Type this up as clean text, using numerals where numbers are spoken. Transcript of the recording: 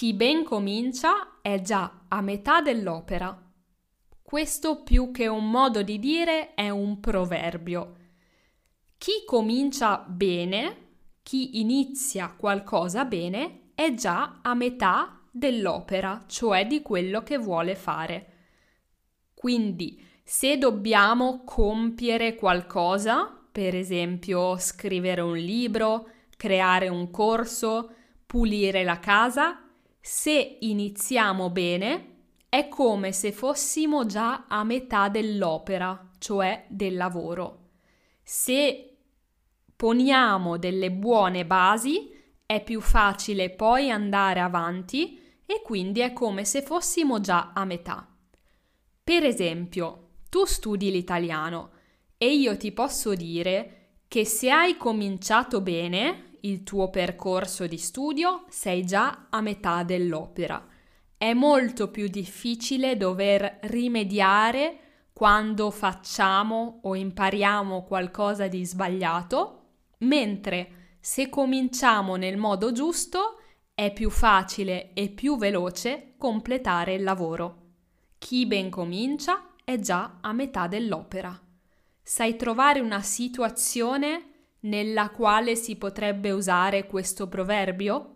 Chi ben comincia è già a metà dell'opera. Questo più che un modo di dire è un proverbio. Chi comincia bene, chi inizia qualcosa bene, è già a metà dell'opera, cioè di quello che vuole fare. Quindi, se dobbiamo compiere qualcosa, per esempio scrivere un libro, creare un corso, pulire la casa, se iniziamo bene, è come se fossimo già a metà dell'opera, cioè del lavoro. Se poniamo delle buone basi, è più facile poi andare avanti e quindi è come se fossimo già a metà. Per esempio, tu studi l'italiano e io ti posso dire che se hai cominciato bene il tuo percorso di studio, sei già a metà dell'opera. È molto più difficile dover rimediare quando facciamo o impariamo qualcosa di sbagliato, mentre se cominciamo nel modo giusto è più facile e più veloce completare il lavoro. Chi ben comincia è già a metà dell'opera. Sai trovare una situazione nella quale si potrebbe usare questo proverbio?